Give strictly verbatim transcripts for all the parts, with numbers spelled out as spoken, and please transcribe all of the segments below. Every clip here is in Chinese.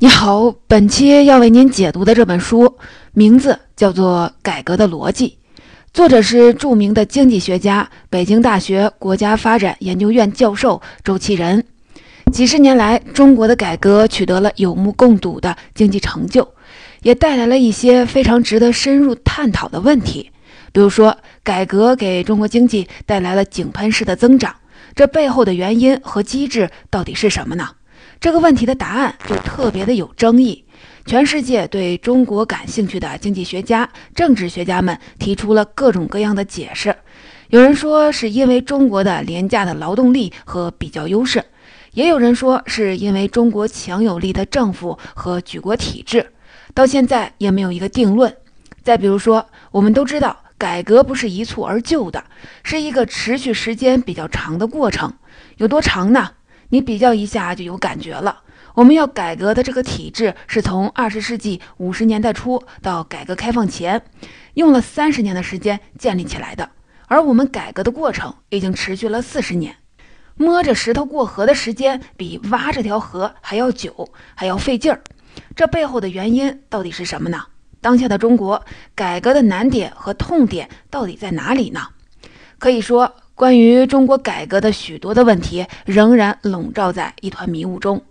你好，本期要为您解读的这本书名字叫做《改革的逻辑》，作者是著名的经济学家、北京大学国家发展研究院教授周其仁。几十年来，中国的改革取得了有目共睹的经济成就，也带来了一些非常值得深入探讨的问题。比如说，改革给中国经济带来了井喷式的增长，这背后的原因和机制到底是什么呢？这个问题的答案就特别的有争议。全世界对中国感兴趣的经济学家、政治学家们提出了各种各样的解释。有人说是因为中国的廉价的劳动力和比较优势，也有人说是因为中国强有力的政府和举国体制，到现在也没有一个定论。再比如说，我们都知道改革不是一蹴而就的，是一个持续时间比较长的过程。有多长呢？你比较一下就有感觉了。我们要改革的这个体制是从二十世纪五十年代初到改革开放前，用了三十年的时间建立起来的，而我们改革的过程已经持续了四十年。摸着石头过河的时间比挖这条河还要久，还要费劲儿。这背后的原因到底是什么呢？当下的中国改革的难点和痛点到底在哪里呢？可以说，关于中国改革的许多的问题仍然笼罩在一团迷雾中。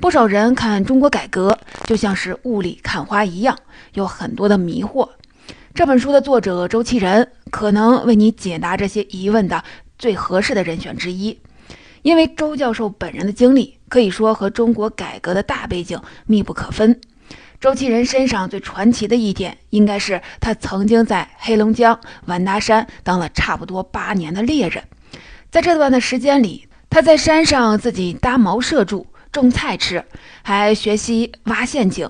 不少人看中国改革就像是雾里看花一样，有很多的迷惑。这本书的作者周其仁可能为你解答这些疑问的最合适的人选之一，因为周教授本人的经历可以说和中国改革的大背景密不可分。周其仁身上最传奇的一点，应该是他曾经在黑龙江完达山当了差不多八年的猎人。在这段的时间里，他在山上自己搭茅舍住，种菜吃，还学习挖陷阱、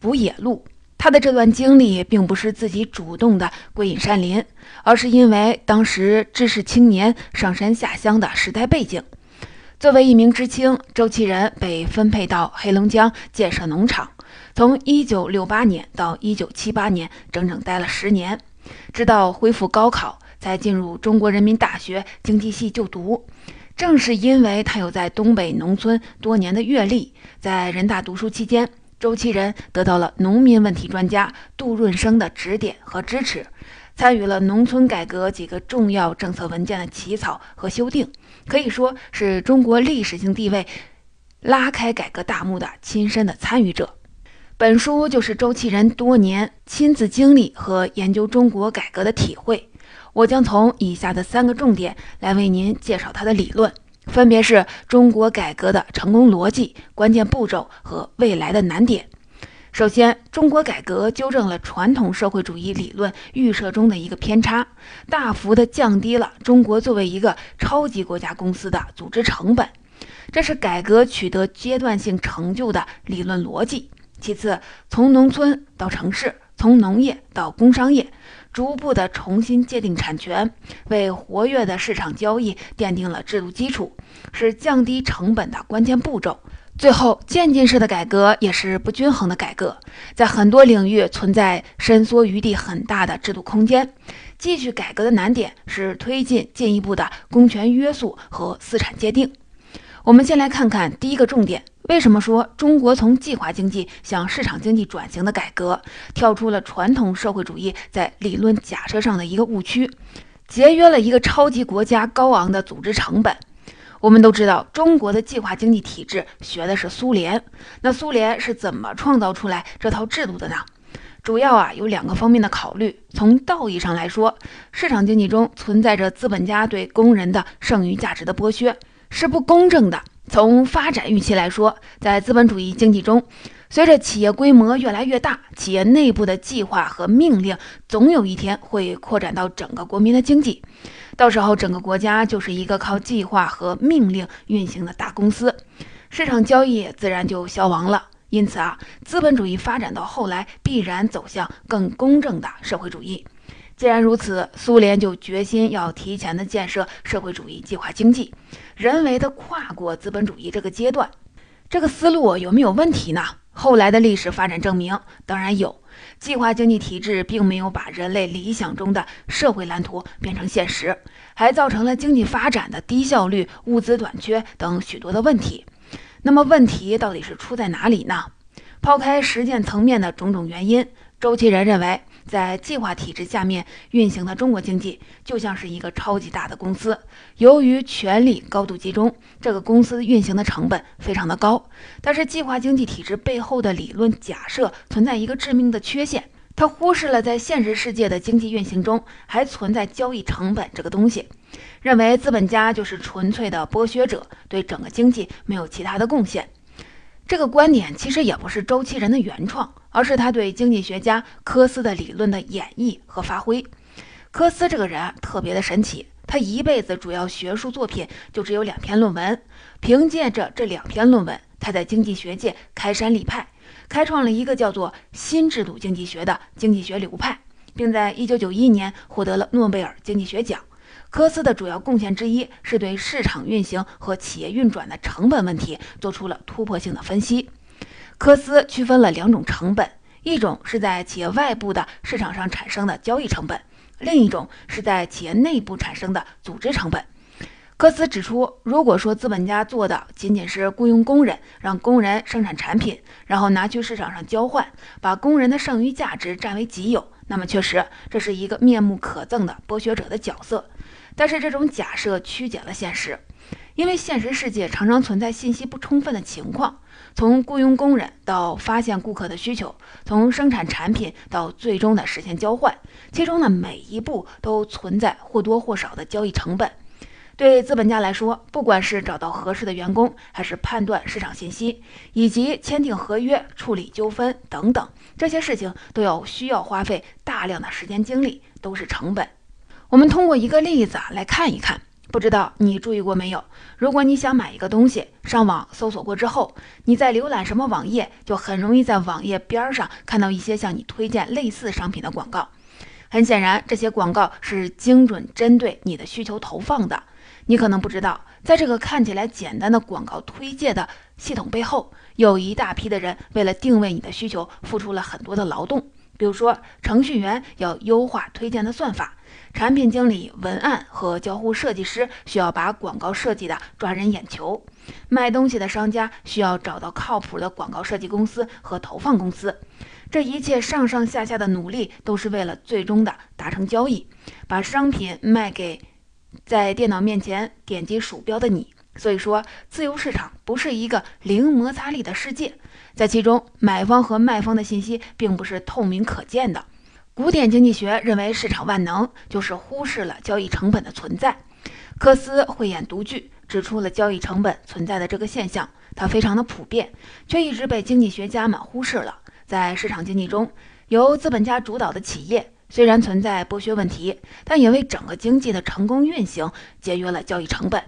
捕野鹿。他的这段经历并不是自己主动的归隐山林，而是因为当时知识青年上山下乡的时代背景。作为一名知青，周其仁被分配到黑龙江建设农场，从一九六八年到一九七八年整整待了十年，直到恢复高考才进入中国人民大学经济系就读。正是因为他有在东北农村多年的阅历，在人大读书期间，周其仁得到了农民问题专家杜润生的指点和支持，参与了农村改革几个重要政策文件的起草和修订，可以说是中国历史性地位拉开改革大幕的亲身的参与者。本书就是周其仁多年亲自经历和研究中国改革的体会。我将从以下的三个重点来为您介绍他的理论，分别是中国改革的成功逻辑、关键步骤和未来的难点。首先，中国改革纠正了传统社会主义理论预设中的一个偏差，大幅地降低了中国作为一个超级国家公司的组织成本，这是改革取得阶段性成就的理论逻辑。其次，从农村到城市，从农业到工商业，逐步的重新界定产权，为活跃的市场交易奠定了制度基础，是降低成本的关键步骤。最后，渐进式的改革也是不均衡的改革，在很多领域存在伸缩余地很大的制度空间。继续改革的难点是推进进一步的公权约束和私产界定。我们先来看看第一个重点，为什么说中国从计划经济向市场经济转型的改革，跳出了传统社会主义在理论假设上的一个误区，节约了一个超级国家高昂的组织成本？我们都知道，中国的计划经济体制学的是苏联，那苏联是怎么创造出来这套制度的呢？主要啊有两个方面的考虑。从道义上来说，市场经济中存在着资本家对工人的剩余价值的剥削，是不公正的。从发展预期来说，在资本主义经济中，随着企业规模越来越大，企业内部的计划和命令总有一天会扩展到整个国民的经济，到时候整个国家就是一个靠计划和命令运行的大公司，市场交易自然就消亡了。因此啊，资本主义发展到后来必然走向更公正的社会主义。既然如此，苏联就决心要提前的建设社会主义计划经济，人为的跨过资本主义这个阶段。这个思路有没有问题呢？后来的历史发展证明，当然有。计划经济体制并没有把人类理想中的社会蓝图变成现实，还造成了经济发展的低效率、物资短缺等许多的问题。那么问题到底是出在哪里呢？抛开实践层面的种种原因，周其仁认为，在计划体制下面运行的中国经济就像是一个超级大的公司，由于权力高度集中，这个公司运行的成本非常的高。但是计划经济体制背后的理论假设存在一个致命的缺陷，它忽视了在现实世界的经济运行中还存在交易成本这个东西，认为资本家就是纯粹的剥削者，对整个经济没有其他的贡献。这个观点其实也不是周其仁的原创，而是他对经济学家科斯的理论的演绎和发挥。科斯这个人啊，特别的神奇，他一辈子主要学术作品就只有两篇论文，凭借着这两篇论文，他在经济学界开山立派，开创了一个叫做新制度经济学的经济学流派，并在一九九一年获得了诺贝尔经济学奖。科斯的主要贡献之一是对市场运行和企业运转的成本问题做出了突破性的分析。科斯区分了两种成本，一种是在企业外部的市场上产生的交易成本，另一种是在企业内部产生的组织成本。科斯指出，如果说资本家做的仅仅是雇佣工人，让工人生产产品，然后拿去市场上交换，把工人的剩余价值占为己有，那么确实这是一个面目可憎的剥削者的角色。但是这种假设曲解了现实，因为现实世界常常存在信息不充分的情况，从雇佣工人到发现顾客的需求，从生产产品到最终的实现交换，其中的每一步都存在或多或少的交易成本。对资本家来说，不管是找到合适的员工，还是判断市场信息，以及签订合约、处理纠纷等等，这些事情都要需要花费大量的时间精力，都是成本。我们通过一个例子来看一看，不知道你注意过没有，如果你想买一个东西，上网搜索过之后，你在浏览什么网页，就很容易在网页边上看到一些向你推荐类似商品的广告。很显然，这些广告是精准针对你的需求投放的。你可能不知道，在这个看起来简单的广告推介的系统背后，有一大批的人为了定位你的需求付出了很多的劳动。比如说，程序员要优化推荐的算法，产品经理、文案和交互设计师需要把广告设计的抓人眼球，卖东西的商家需要找到靠谱的广告设计公司和投放公司。这一切上上下下的努力都是为了最终的达成交易，把商品卖给在电脑面前点击鼠标的你。所以说，自由市场不是一个零摩擦力的世界，在其中买方和卖方的信息并不是透明可见的。古典经济学认为市场万能，就是忽视了交易成本的存在。科斯慧眼独具，指出了交易成本存在的这个现象，它非常的普遍，却一直被经济学家们忽视了。在市场经济中，由资本家主导的企业虽然存在剥削问题，但也为整个经济的成功运行节约了交易成本。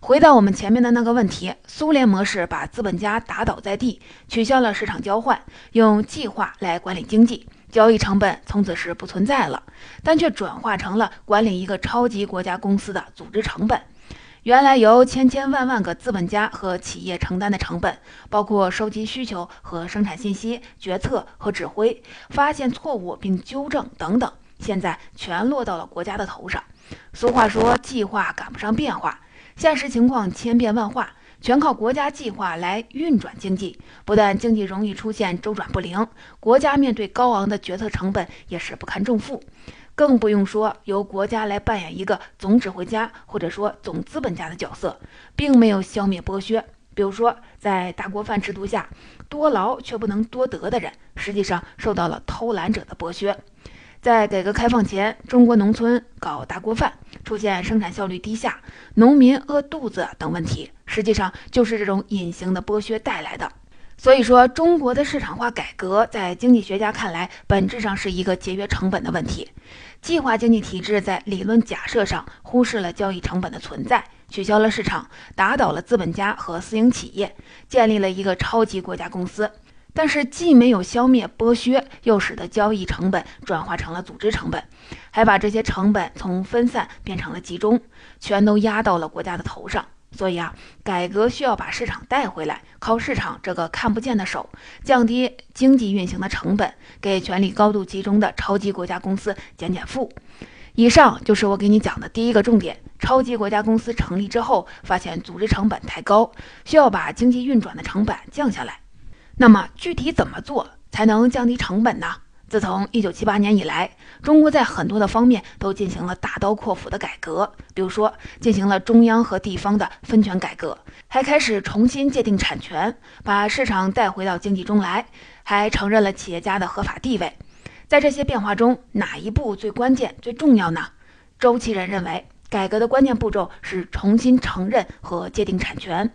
回到我们前面的那个问题，苏联模式把资本家打倒在地，取消了市场交换，用计划来管理经济，交易成本从此是不存在了，但却转化成了管理一个超级国家公司的组织成本。原来由千千万万个资本家和企业承担的成本，包括收集需求和生产信息、决策和指挥、发现错误并纠正等等，现在全落到了国家的头上。俗话说，计划赶不上变化，现实情况千变万化，全靠国家计划来运转经济，不但经济容易出现周转不灵，国家面对高昂的决策成本也是不堪重负，更不用说由国家来扮演一个总指挥家或者说总资本家的角色，并没有消灭剥削。比如说，在大锅饭制度下，多劳却不能多得的人，实际上受到了偷懒者的剥削。在改革开放前，中国农村搞大锅饭，出现生产效率低下、农民饿肚子等问题，实际上就是这种隐形的剥削带来的。所以说，中国的市场化改革在经济学家看来，本质上是一个节约成本的问题。计划经济体制在理论假设上忽视了交易成本的存在，取消了市场，打倒了资本家和私营企业，建立了一个超级国家公司。但是既没有消灭剥削，又使得交易成本转化成了组织成本，还把这些成本从分散变成了集中，全都压到了国家的头上。所以啊，改革需要把市场带回来，靠市场这个看不见的手，降低经济运行的成本，给权力高度集中的超级国家公司减减负。以上就是我给你讲的第一个重点，超级国家公司成立之后，发现组织成本太高，需要把经济运转的成本降下来。那么具体怎么做才能降低成本呢？自从一九七八年以来，中国在很多的方面都进行了大刀阔斧的改革，比如说进行了中央和地方的分权改革，还开始重新界定产权，把市场带回到经济中来，还承认了企业家的合法地位。在这些变化中，哪一步最关键、最重要呢？周其仁认为，改革的关键步骤是重新承认和界定产权，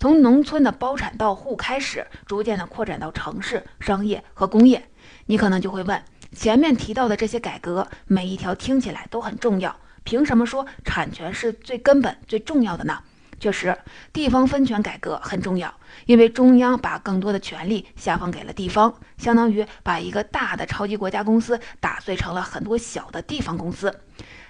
从农村的包产到户开始，逐渐的扩展到城市、商业和工业。你可能就会问，前面提到的这些改革，每一条听起来都很重要，凭什么说产权是最根本、最重要的呢？确实，地方分权改革很重要，因为中央把更多的权力下放给了地方，相当于把一个大的超级国家公司打碎成了很多小的地方公司，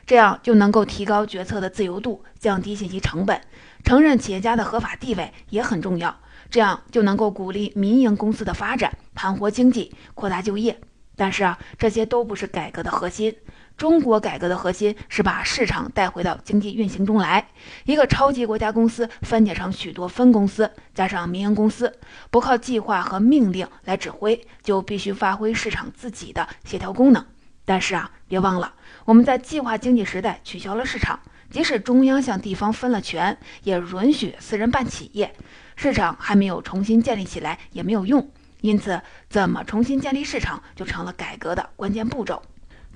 这样就能够提高决策的自由度，降低信息成本。承认企业家的合法地位也很重要，这样就能够鼓励民营公司的发展，盘活经济，扩大就业。但是啊，这些都不是改革的核心。中国改革的核心是把市场带回到经济运行中来。一个超级国家公司分解成许多分公司，加上民营公司，不靠计划和命令来指挥，就必须发挥市场自己的协调功能。但是啊，别忘了，我们在计划经济时代取消了市场，即使中央向地方分了权，也允许私人办企业，市场还没有重新建立起来，也没有用。因此，怎么重新建立市场就成了改革的关键步骤。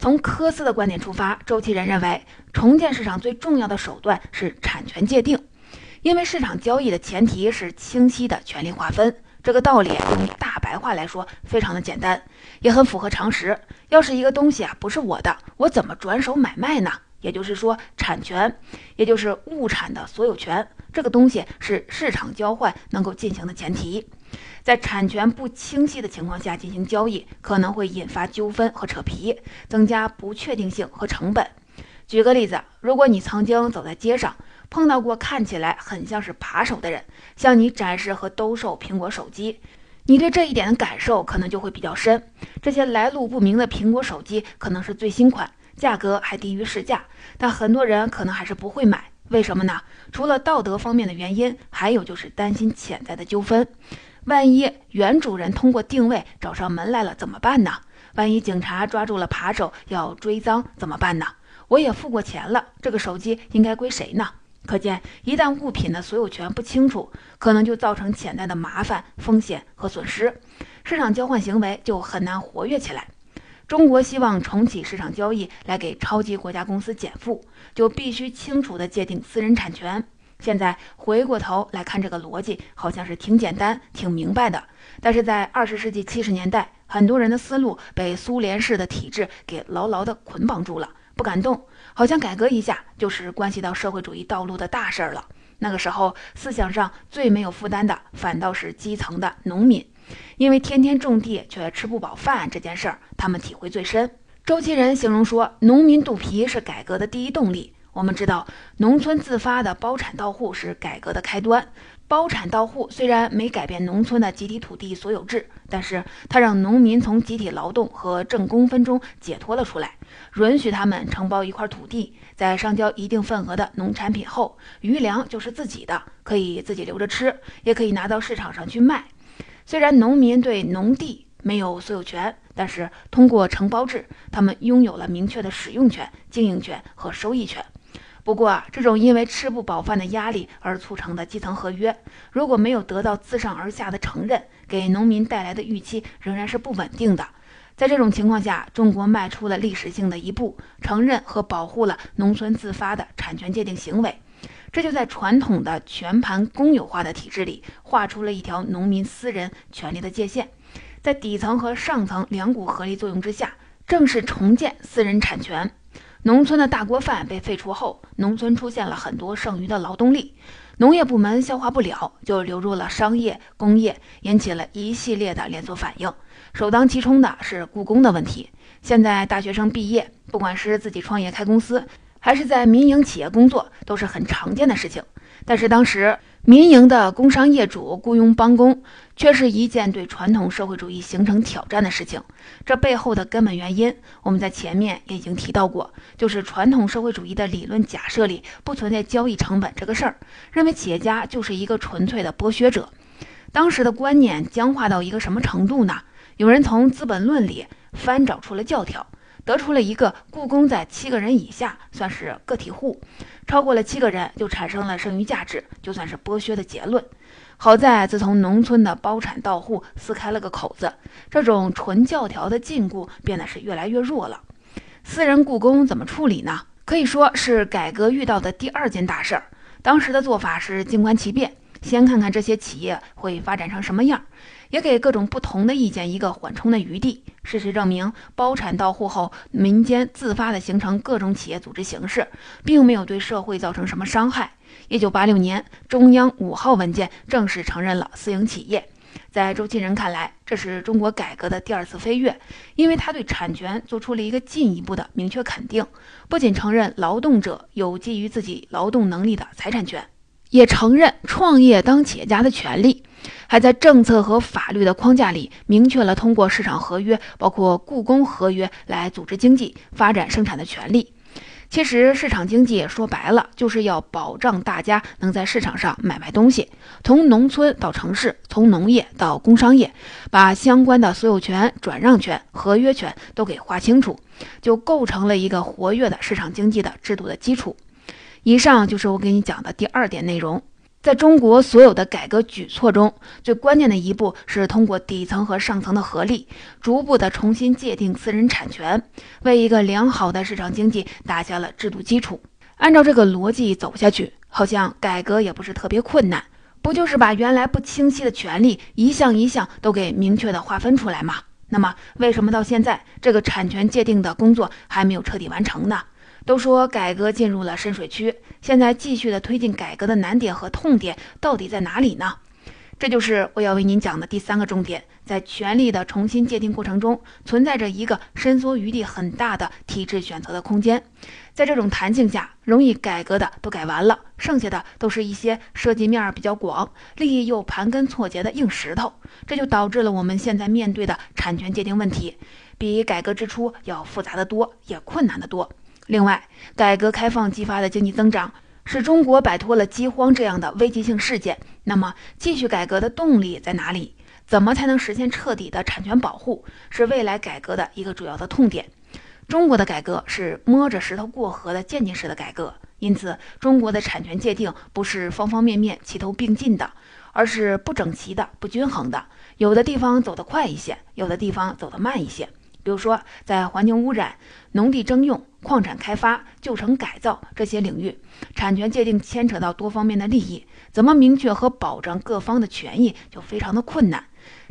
从科斯的观点出发，周其仁认为，重建市场最重要的手段是产权界定，因为市场交易的前提是清晰的权利划分。这个道理用大白话来说非常的简单，也很符合常识。要是一个东西啊不是我的，我怎么转手买卖呢？也就是说，产权，也就是物产的所有权，这个东西是市场交换能够进行的前提。在产权不清晰的情况下进行交易，可能会引发纠纷和扯皮，增加不确定性和成本。举个例子，如果你曾经走在街上，碰到过看起来很像是扒手的人，向你展示和兜售苹果手机，你对这一点的感受可能就会比较深。这些来路不明的苹果手机可能是最新款，价格还低于市价，但很多人可能还是不会买。为什么呢？除了道德方面的原因，还有就是担心潜在的纠纷。万一原主人通过定位找上门来了怎么办呢？万一警察抓住了扒手要追赃怎么办呢？我也付过钱了，这个手机应该归谁呢？可见，一旦物品的所有权不清楚，可能就造成潜在的麻烦、风险和损失，市场交换行为就很难活跃起来。中国希望重启市场交易来给超级国家公司减负，就必须清楚地界定私人产权。现在回过头来看，这个逻辑好像是挺简单、挺明白的，但是在二十世纪七十年代，很多人的思路被苏联式的体制给牢牢地捆绑住了，不敢动，好像改革一下就是关系到社会主义道路的大事了。那个时候，思想上最没有负担的反倒是基层的农民，因为天天种地却吃不饱饭这件事儿，他们体会最深。周其仁形容说，农民肚皮是改革的第一动力。我们知道，农村自发的包产到户是改革的开端。包产到户虽然没改变农村的集体土地所有制，但是它让农民从集体劳动和挣工分中解脱了出来，允许他们承包一块土地，在上交一定份额的农产品后，余粮就是自己的，可以自己留着吃，也可以拿到市场上去卖。虽然农民对农地没有所有权，但是通过承包制，他们拥有了明确的使用权、经营权和收益权。不过啊，这种因为吃不饱饭的压力而促成的基层合约，如果没有得到自上而下的承认，给农民带来的预期仍然是不稳定的。在这种情况下，中国迈出了历史性的一步，承认和保护了农村自发的产权界定行为，这就在传统的全盘公有化的体制里，画出了一条农民私人权利的界限。在底层和上层两股合力作用之下，正式重建私人产权。农村的大锅饭被废除后，农村出现了很多剩余的劳动力，农业部门消化不了，就流入了商业、工业，引起了一系列的连锁反应。首当其冲的是雇工的问题。现在大学生毕业，不管是自己创业开公司，还是在民营企业工作，都是很常见的事情。但是当时民营的工商业主雇佣帮工，却是一件对传统社会主义形成挑战的事情。这背后的根本原因，我们在前面也已经提到过，就是传统社会主义的理论假设里不存在交易成本这个事儿，认为企业家就是一个纯粹的剥削者。当时的观念僵化到一个什么程度呢？有人从《资本论》里翻找出了教条，得出了一个雇工在七个人以下算是个体户，超过了七个人就产生了剩余价值，就算是剥削的结论。好在自从农村的包产到户撕开了个口子，这种纯教条的禁锢变得是越来越弱了。私人雇工怎么处理呢？可以说是改革遇到的第二件大事儿。当时的做法是静观其变，先看看这些企业会发展成什么样，也给各种不同的意见一个缓冲的余地。事实证明，包产到户后，民间自发地形成各种企业组织形式，并没有对社会造成什么伤害。一九八六年，中央五号文件正式承认了私营企业。在周其仁看来，这是中国改革的第二次飞跃，因为他对产权做出了一个进一步的明确肯定，不仅承认劳动者有基于自己劳动能力的财产权，也承认创业当企业家的权利，还在政策和法律的框架里明确了通过市场合约，包括雇工合约来组织经济发展生产的权利。其实市场经济说白了就是要保障大家能在市场上买卖东西，从农村到城市，从农业到工商业，把相关的所有权、转让权、合约权都给划清楚，就构成了一个活跃的市场经济的制度的基础。以上就是我给你讲的第二点内容。在中国所有的改革举措中，最关键的一步是通过底层和上层的合力，逐步的重新界定私人产权，为一个良好的市场经济打下了制度基础。按照这个逻辑走下去，好像改革也不是特别困难，不就是把原来不清晰的权利一项一项都给明确的划分出来吗？那么为什么到现在这个产权界定的工作还没有彻底完成呢？都说改革进入了深水区，现在继续的推进改革的难点和痛点到底在哪里呢？这就是我要为您讲的第三个重点，在权力的重新界定过程中，存在着一个伸缩余地很大的体制选择的空间。在这种弹性下，容易改革的都改完了，剩下的都是一些涉及面比较广、利益又盘根错节的硬石头，这就导致了我们现在面对的产权界定问题，比改革之初要复杂的多，也困难的多。另外，改革开放激发的经济增长使中国摆脱了饥荒这样的危急性事件，那么继续改革的动力在哪里？怎么才能实现彻底的产权保护，是未来改革的一个主要的痛点。中国的改革是摸着石头过河的渐进式的改革，因此中国的产权界定不是方方面面齐头并进的，而是不整齐的、不均衡的，有的地方走得快一些，有的地方走得慢一些。比如说，在环境污染、农地征用、矿产开发、旧城改造这些领域，产权界定牵扯到多方面的利益，怎么明确和保障各方的权益就非常的困难。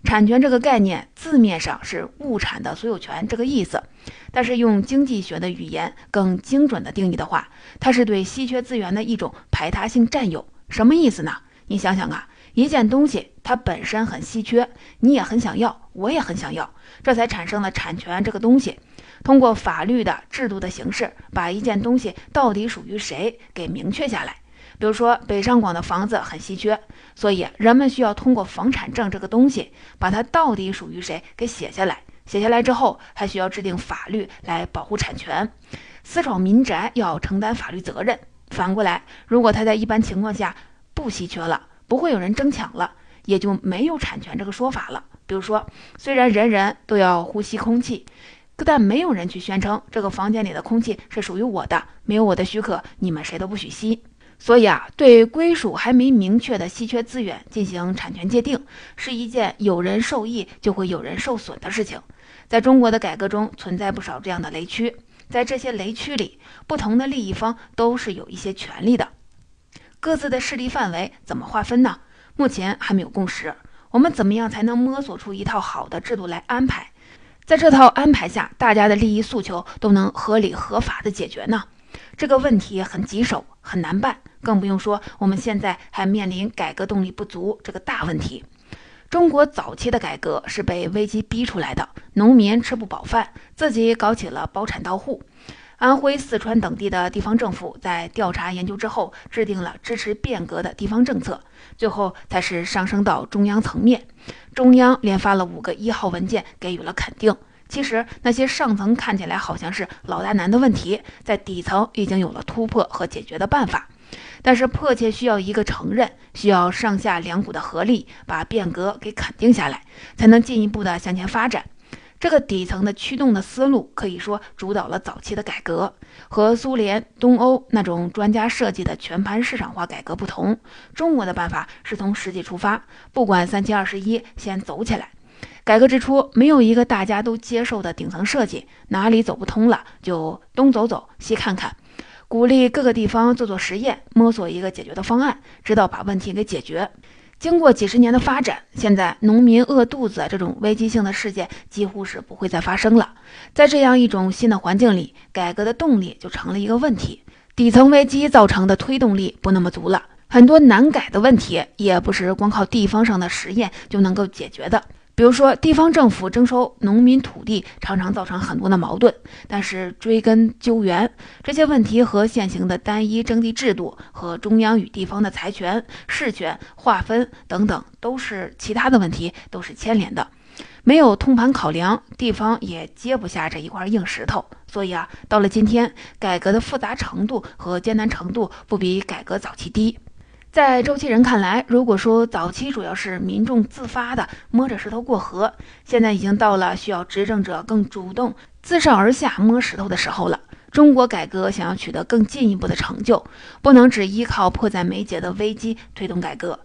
产权这个概念字面上是物产的所有权这个意思，但是用经济学的语言更精准的定义的话，它是对稀缺资源的一种排他性占有。什么意思呢？你想想啊，一件东西它本身很稀缺，你也很想要，我也很想要，这才产生了产权这个东西。通过法律的制度的形式，把一件东西到底属于谁给明确下来。比如说，北上广的房子很稀缺，所以人们需要通过房产证这个东西，把它到底属于谁给写下来。写下来之后，还需要制定法律来保护产权。私闯民宅要承担法律责任。反过来，如果它在一般情况下不稀缺了，不会有人争抢了，也就没有产权这个说法了。比如说，虽然人人都要呼吸空气，但没有人去宣称这个房间里的空气是属于我的，没有我的许可，你们谁都不许吸。所以啊，对归属还没明确的稀缺资源进行产权界定，是一件有人受益就会有人受损的事情。在中国的改革中，存在不少这样的雷区，在这些雷区里，不同的利益方都是有一些权利的，各自的势力范围怎么划分呢？目前还没有共识。我们怎么样才能摸索出一套好的制度来安排？在这套安排下，大家的利益诉求都能合理合法的解决呢？这个问题很棘手，很难办，更不用说我们现在还面临改革动力不足这个大问题。中国早期的改革是被危机逼出来的，农民吃不饱饭，自己搞起了包产到户。安徽、四川等地的地方政府在调查研究之后，制定了支持变革的地方政策，最后才是上升到中央层面。中央连发了五个一号文件，给予了肯定。其实那些上层看起来好像是老大难的问题，在底层已经有了突破和解决的办法。但是迫切需要一个承认，需要上下两股的合力，把变革给肯定下来，才能进一步的向前发展。这个底层的驱动的思路可以说主导了早期的改革。和苏联、东欧那种专家设计的全盘市场化改革不同，中国的办法是从实际出发，不管三七二十一，先走起来。改革之初，没有一个大家都接受的顶层设计，哪里走不通了就东走走西看看，鼓励各个地方做做实验，摸索一个解决的方案，直到把问题给解决。经过几十年的发展，现在农民饿肚子这种危机性的事件几乎是不会再发生了。在这样一种新的环境里，改革的动力就成了一个问题，底层危机造成的推动力不那么足了，很多难改的问题也不是光靠地方上的实验就能够解决的。比如说，地方政府征收农民土地常常造成很多的矛盾，但是追根究源，这些问题和现行的单一征地制度和中央与地方的财权、市权划分等等都是其他的问题，都是牵连的。没有通盘考量，地方也接不下这一块硬石头。所以啊，到了今天，改革的复杂程度和艰难程度不比改革早期低。在周其仁看来，如果说早期主要是民众自发的摸着石头过河，现在已经到了需要执政者更主动自上而下摸石头的时候了。中国改革想要取得更进一步的成就，不能只依靠迫在眉睫的危机推动改革，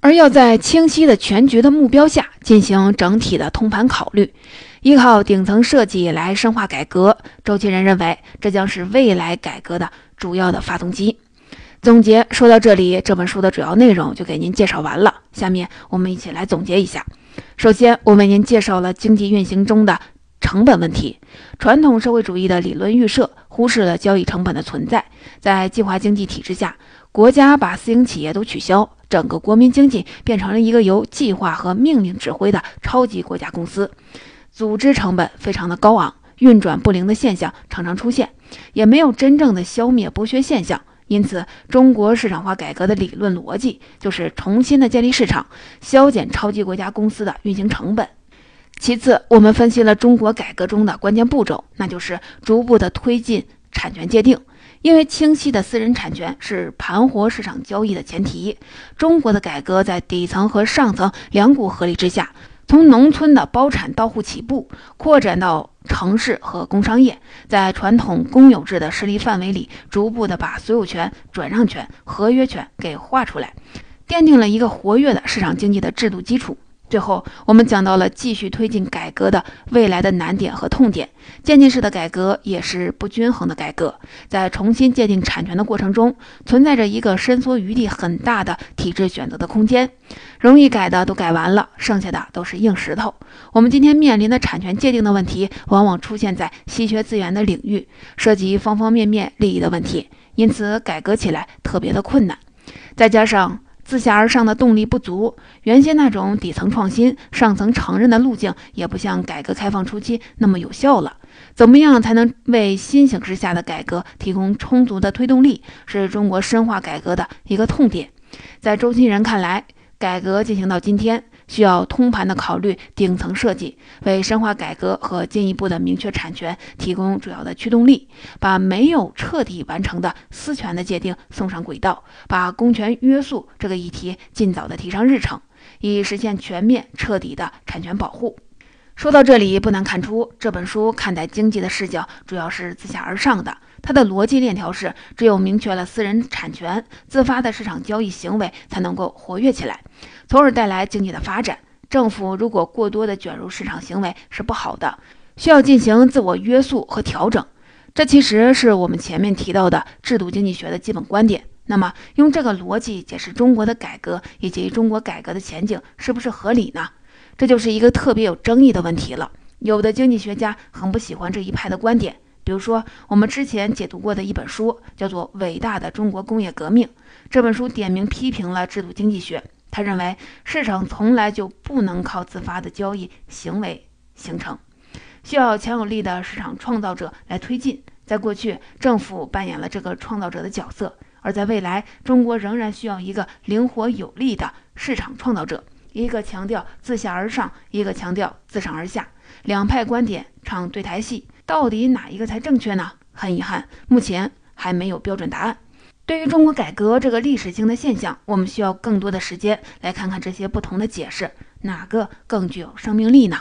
而要在清晰的全局的目标下进行整体的通盘考虑，依靠顶层设计来深化改革。周其仁认为，这将是未来改革的主要的发动机。总结说到这里，这本书的主要内容就给您介绍完了。下面我们一起来总结一下。首先，我为您介绍了经济运行中的成本问题。传统社会主义的理论预设忽视了交易成本的存在，在计划经济体制下，国家把私营企业都取消，整个国民经济变成了一个由计划和命令指挥的超级国家公司，组织成本非常的高昂，运转不灵的现象常常出现，也没有真正的消灭剥削现象。因此，中国市场化改革的理论逻辑就是重新的建立市场，削减超级国家公司的运行成本。其次，我们分析了中国改革中的关键步骤，那就是逐步的推进产权界定。因为清晰的私人产权是盘活市场交易的前提，中国的改革在底层和上层两股合力之下，从农村的包产到户起步，扩展到城市和工商业，在传统公有制的势力范围里，逐步的把所有权、转让权、合约权给划出来，奠定了一个活跃的市场经济的制度基础。最后，我们讲到了继续推进改革的未来的难点和痛点。渐进式的改革也是不均衡的改革，在重新界定产权的过程中，存在着一个伸缩余地很大的体制选择的空间。容易改的都改完了，剩下的都是硬石头。我们今天面临的产权界定的问题，往往出现在稀缺资源的领域，涉及方方面面利益的问题，因此改革起来特别的困难。再加上自下而上的动力不足，原先那种底层创新、上层承认的路径也不像改革开放初期那么有效了。怎么样才能为新形势下的改革提供充足的推动力，是中国深化改革的一个痛点。在周其仁看来，改革进行到今天，需要通盘的考虑顶层设计，为深化改革和进一步的明确产权提供主要的驱动力，把没有彻底完成的私权的界定送上轨道，把公权约束这个议题尽早的提上日程，以实现全面彻底的产权保护。说到这里，不难看出，这本书看待经济的视角主要是自下而上的，它的逻辑链条是，只有明确了私人产权，自发的市场交易行为才能够活跃起来，从而带来经济的发展。政府如果过多的卷入市场行为是不好的，需要进行自我约束和调整。这其实是我们前面提到的制度经济学的基本观点。那么用这个逻辑解释中国的改革以及中国改革的前景，是不是合理呢？这就是一个特别有争议的问题了。有的经济学家很不喜欢这一派的观点，比如说我们之前解读过的一本书叫做《伟大的中国工业革命》，这本书点名批评了制度经济学。他认为市场从来就不能靠自发的交易行为形成，需要强有力的市场创造者来推进。在过去，政府扮演了这个创造者的角色，而在未来，中国仍然需要一个灵活有力的市场创造者。一个强调自下而上，一个强调自上而下，两派观点唱对台戏，到底哪一个才正确呢？很遗憾，目前还没有标准答案。对于中国改革这个历史性的现象，我们需要更多的时间来看看这些不同的解释，哪个更具有生命力呢？